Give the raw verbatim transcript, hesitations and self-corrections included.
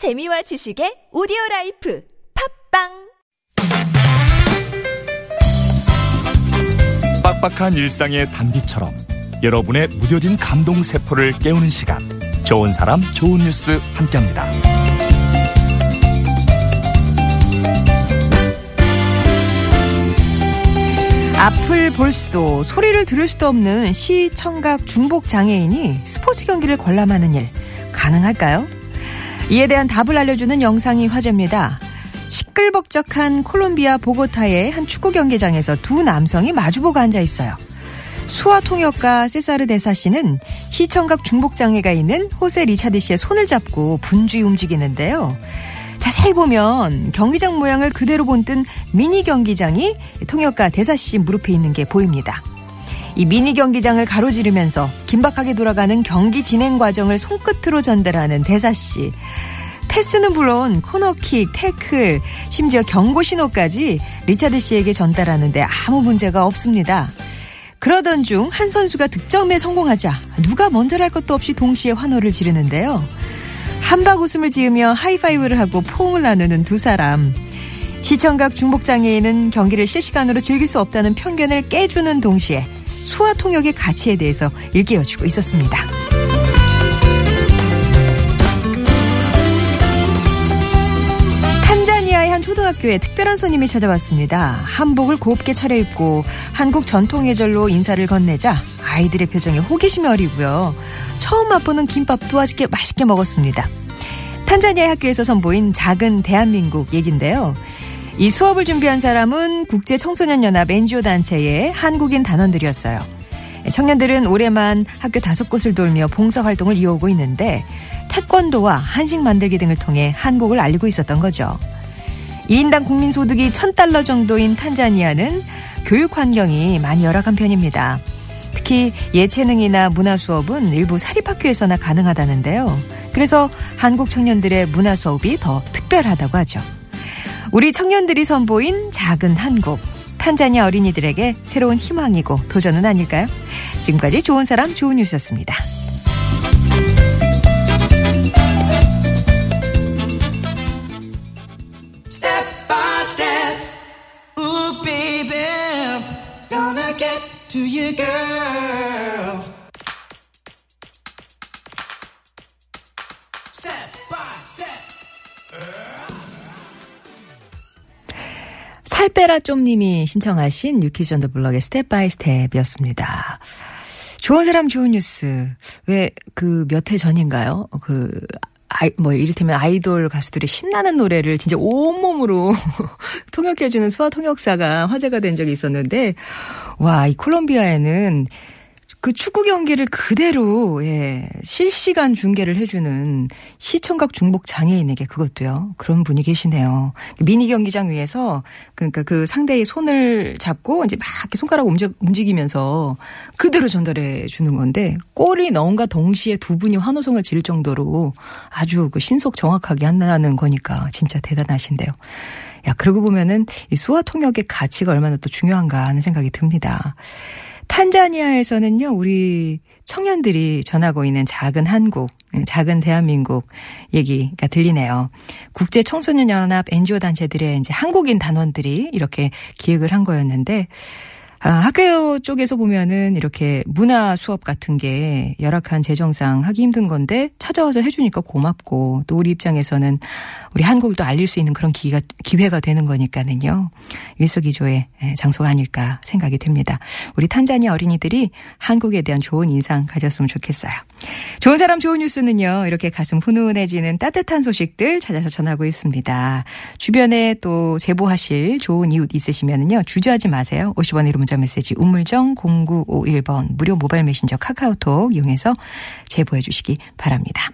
재미와 지식의 오디오라이프 팝빵! 빡빡한 일상의 단비처럼 여러분의 무뎌진 감동세포를 깨우는 시간, 좋은 사람 좋은 뉴스 함께합니다. 앞을 볼 수도 소리를 들을 수도 없는 시청각 중복 장애인이 스포츠 경기를 관람하는 일 가능할까요? 이에 대한 답을 알려주는 영상이 화제입니다. 시끌벅적한 콜롬비아 보고타의 한 축구 경기장에서 두 남성이 마주보고 앉아 있어요. 수화 통역가 세사르데사 씨는 시청각 중복 장애가 있는 호세 리차드 씨의 손을 잡고 분주히 움직이는데요. 자세히 보면 경기장 모양을 그대로 본뜬 미니 경기장이 통역가 데사 씨 무릎에 있는 게 보입니다. 이 미니 경기장을 가로지르면서 긴박하게 돌아가는 경기 진행 과정을 손끝으로 전달하는 데사 씨. 패스는 물론 코너킥, 태클, 심지어 경고 신호까지 리차드 씨에게 전달하는데 아무 문제가 없습니다. 그러던 중 한 선수가 득점에 성공하자 누가 먼저랄 것도 없이 동시에 환호를 지르는데요. 한박 웃음을 지으며 하이파이브를 하고 포옹을 나누는 두 사람. 시청각 중복장애인은 경기를 실시간으로 즐길 수 없다는 편견을 깨주는 동시에 수화 통역의 가치에 대해서 일깨워주고 있었습니다. 초등학교에 특별한 손님이 찾아왔습니다. 한복을 곱게 차려입고 한국 전통 예절로 인사를 건네자 아이들의 표정에 호기심이 어리고요. 처음 맛보는 김밥도 아쉽게 맛있게 먹었습니다. 탄자니아 학교에서 선보인 작은 대한민국 얘기인데요. 이 수업을 준비한 사람은 국제청소년연합 엔지오 단체의 한국인 단원들이었어요. 청년들은 올해만 학교 다섯 곳을 돌며 봉사활동을 이어오고 있는데 태권도와 한식 만들기 등을 통해 한국을 알리고 있었던 거죠. 일 인당 국민소득이 천 달러 정도인 탄자니아는 교육 환경이 많이 열악한 편입니다. 특히 예체능이나 문화 수업은 일부 사립학교에서나 가능하다는데요. 그래서 한국 청년들의 문화 수업이 더 특별하다고 하죠. 우리 청년들이 선보인 작은 한국, 탄자니아 어린이들에게 새로운 희망이고 도전은 아닐까요? 지금까지 좋은 사람 좋은 뉴스였습니다. To you, girl. Step by step. 살 빼라 좀님이 신청하신 뉴키전더 블럭의 스텝 바이 스텝이었습니다. 좋은 사람 좋은 뉴스. 왜 그 몇 해 전인가요? 그 아이, 뭐, 이를테면 아이돌 가수들의 신나는 노래를 진짜 온몸으로 통역해주는 수화 통역사가 화제가 된 적이 있었는데, 와, 이 콜롬비아에는 그 축구 경기를 그대로, 예, 실시간 중계를 해주는 시청각 중복 장애인에게 그것도요, 그런 분이 계시네요. 미니 경기장 위에서, 그러니까 그 상대의 손을 잡고 이제 막 이렇게 손가락 움직이면서 그대로 전달해 주는 건데, 골이 넣은과 동시에 두 분이 환호성을 지를 정도로 아주 그 신속 정확하게 한다는 거니까 진짜 대단하신데요. 야, 그러고 보면은 이 수화 통역의 가치가 얼마나 또 중요한가 하는 생각이 듭니다. 탄자니아에서는요, 우리 청년들이 전하고 있는 작은 한국, 작은 대한민국 얘기가 들리네요. 국제청소년연합 엔지오 단체들의 이제 한국인 단원들이 이렇게 기획을 한 거였는데, 아, 학교 쪽에서 보면은 이렇게 문화 수업 같은 게 열악한 재정상 하기 힘든 건데 찾아와서 해주니까 고맙고 또 우리 입장에서는 우리 한국을 또 알릴 수 있는 그런 기회가, 기회가 되는 거니까는요. 일석이조의 장소가 아닐까 생각이 듭니다. 우리 탄자니아 어린이들이 한국에 대한 좋은 인상 가졌으면 좋겠어요. 좋은 사람 좋은 뉴스는요. 이렇게 가슴 훈훈해지는 따뜻한 소식들 찾아서 전하고 있습니다. 주변에 또 제보하실 좋은 이웃 있으시면은요. 주저하지 마세요. 오십 원의 이름 메시지 우물정 공구오일 번 무료 모바일 메신저 카카오톡 이용해서 제보해 주시기 바랍니다.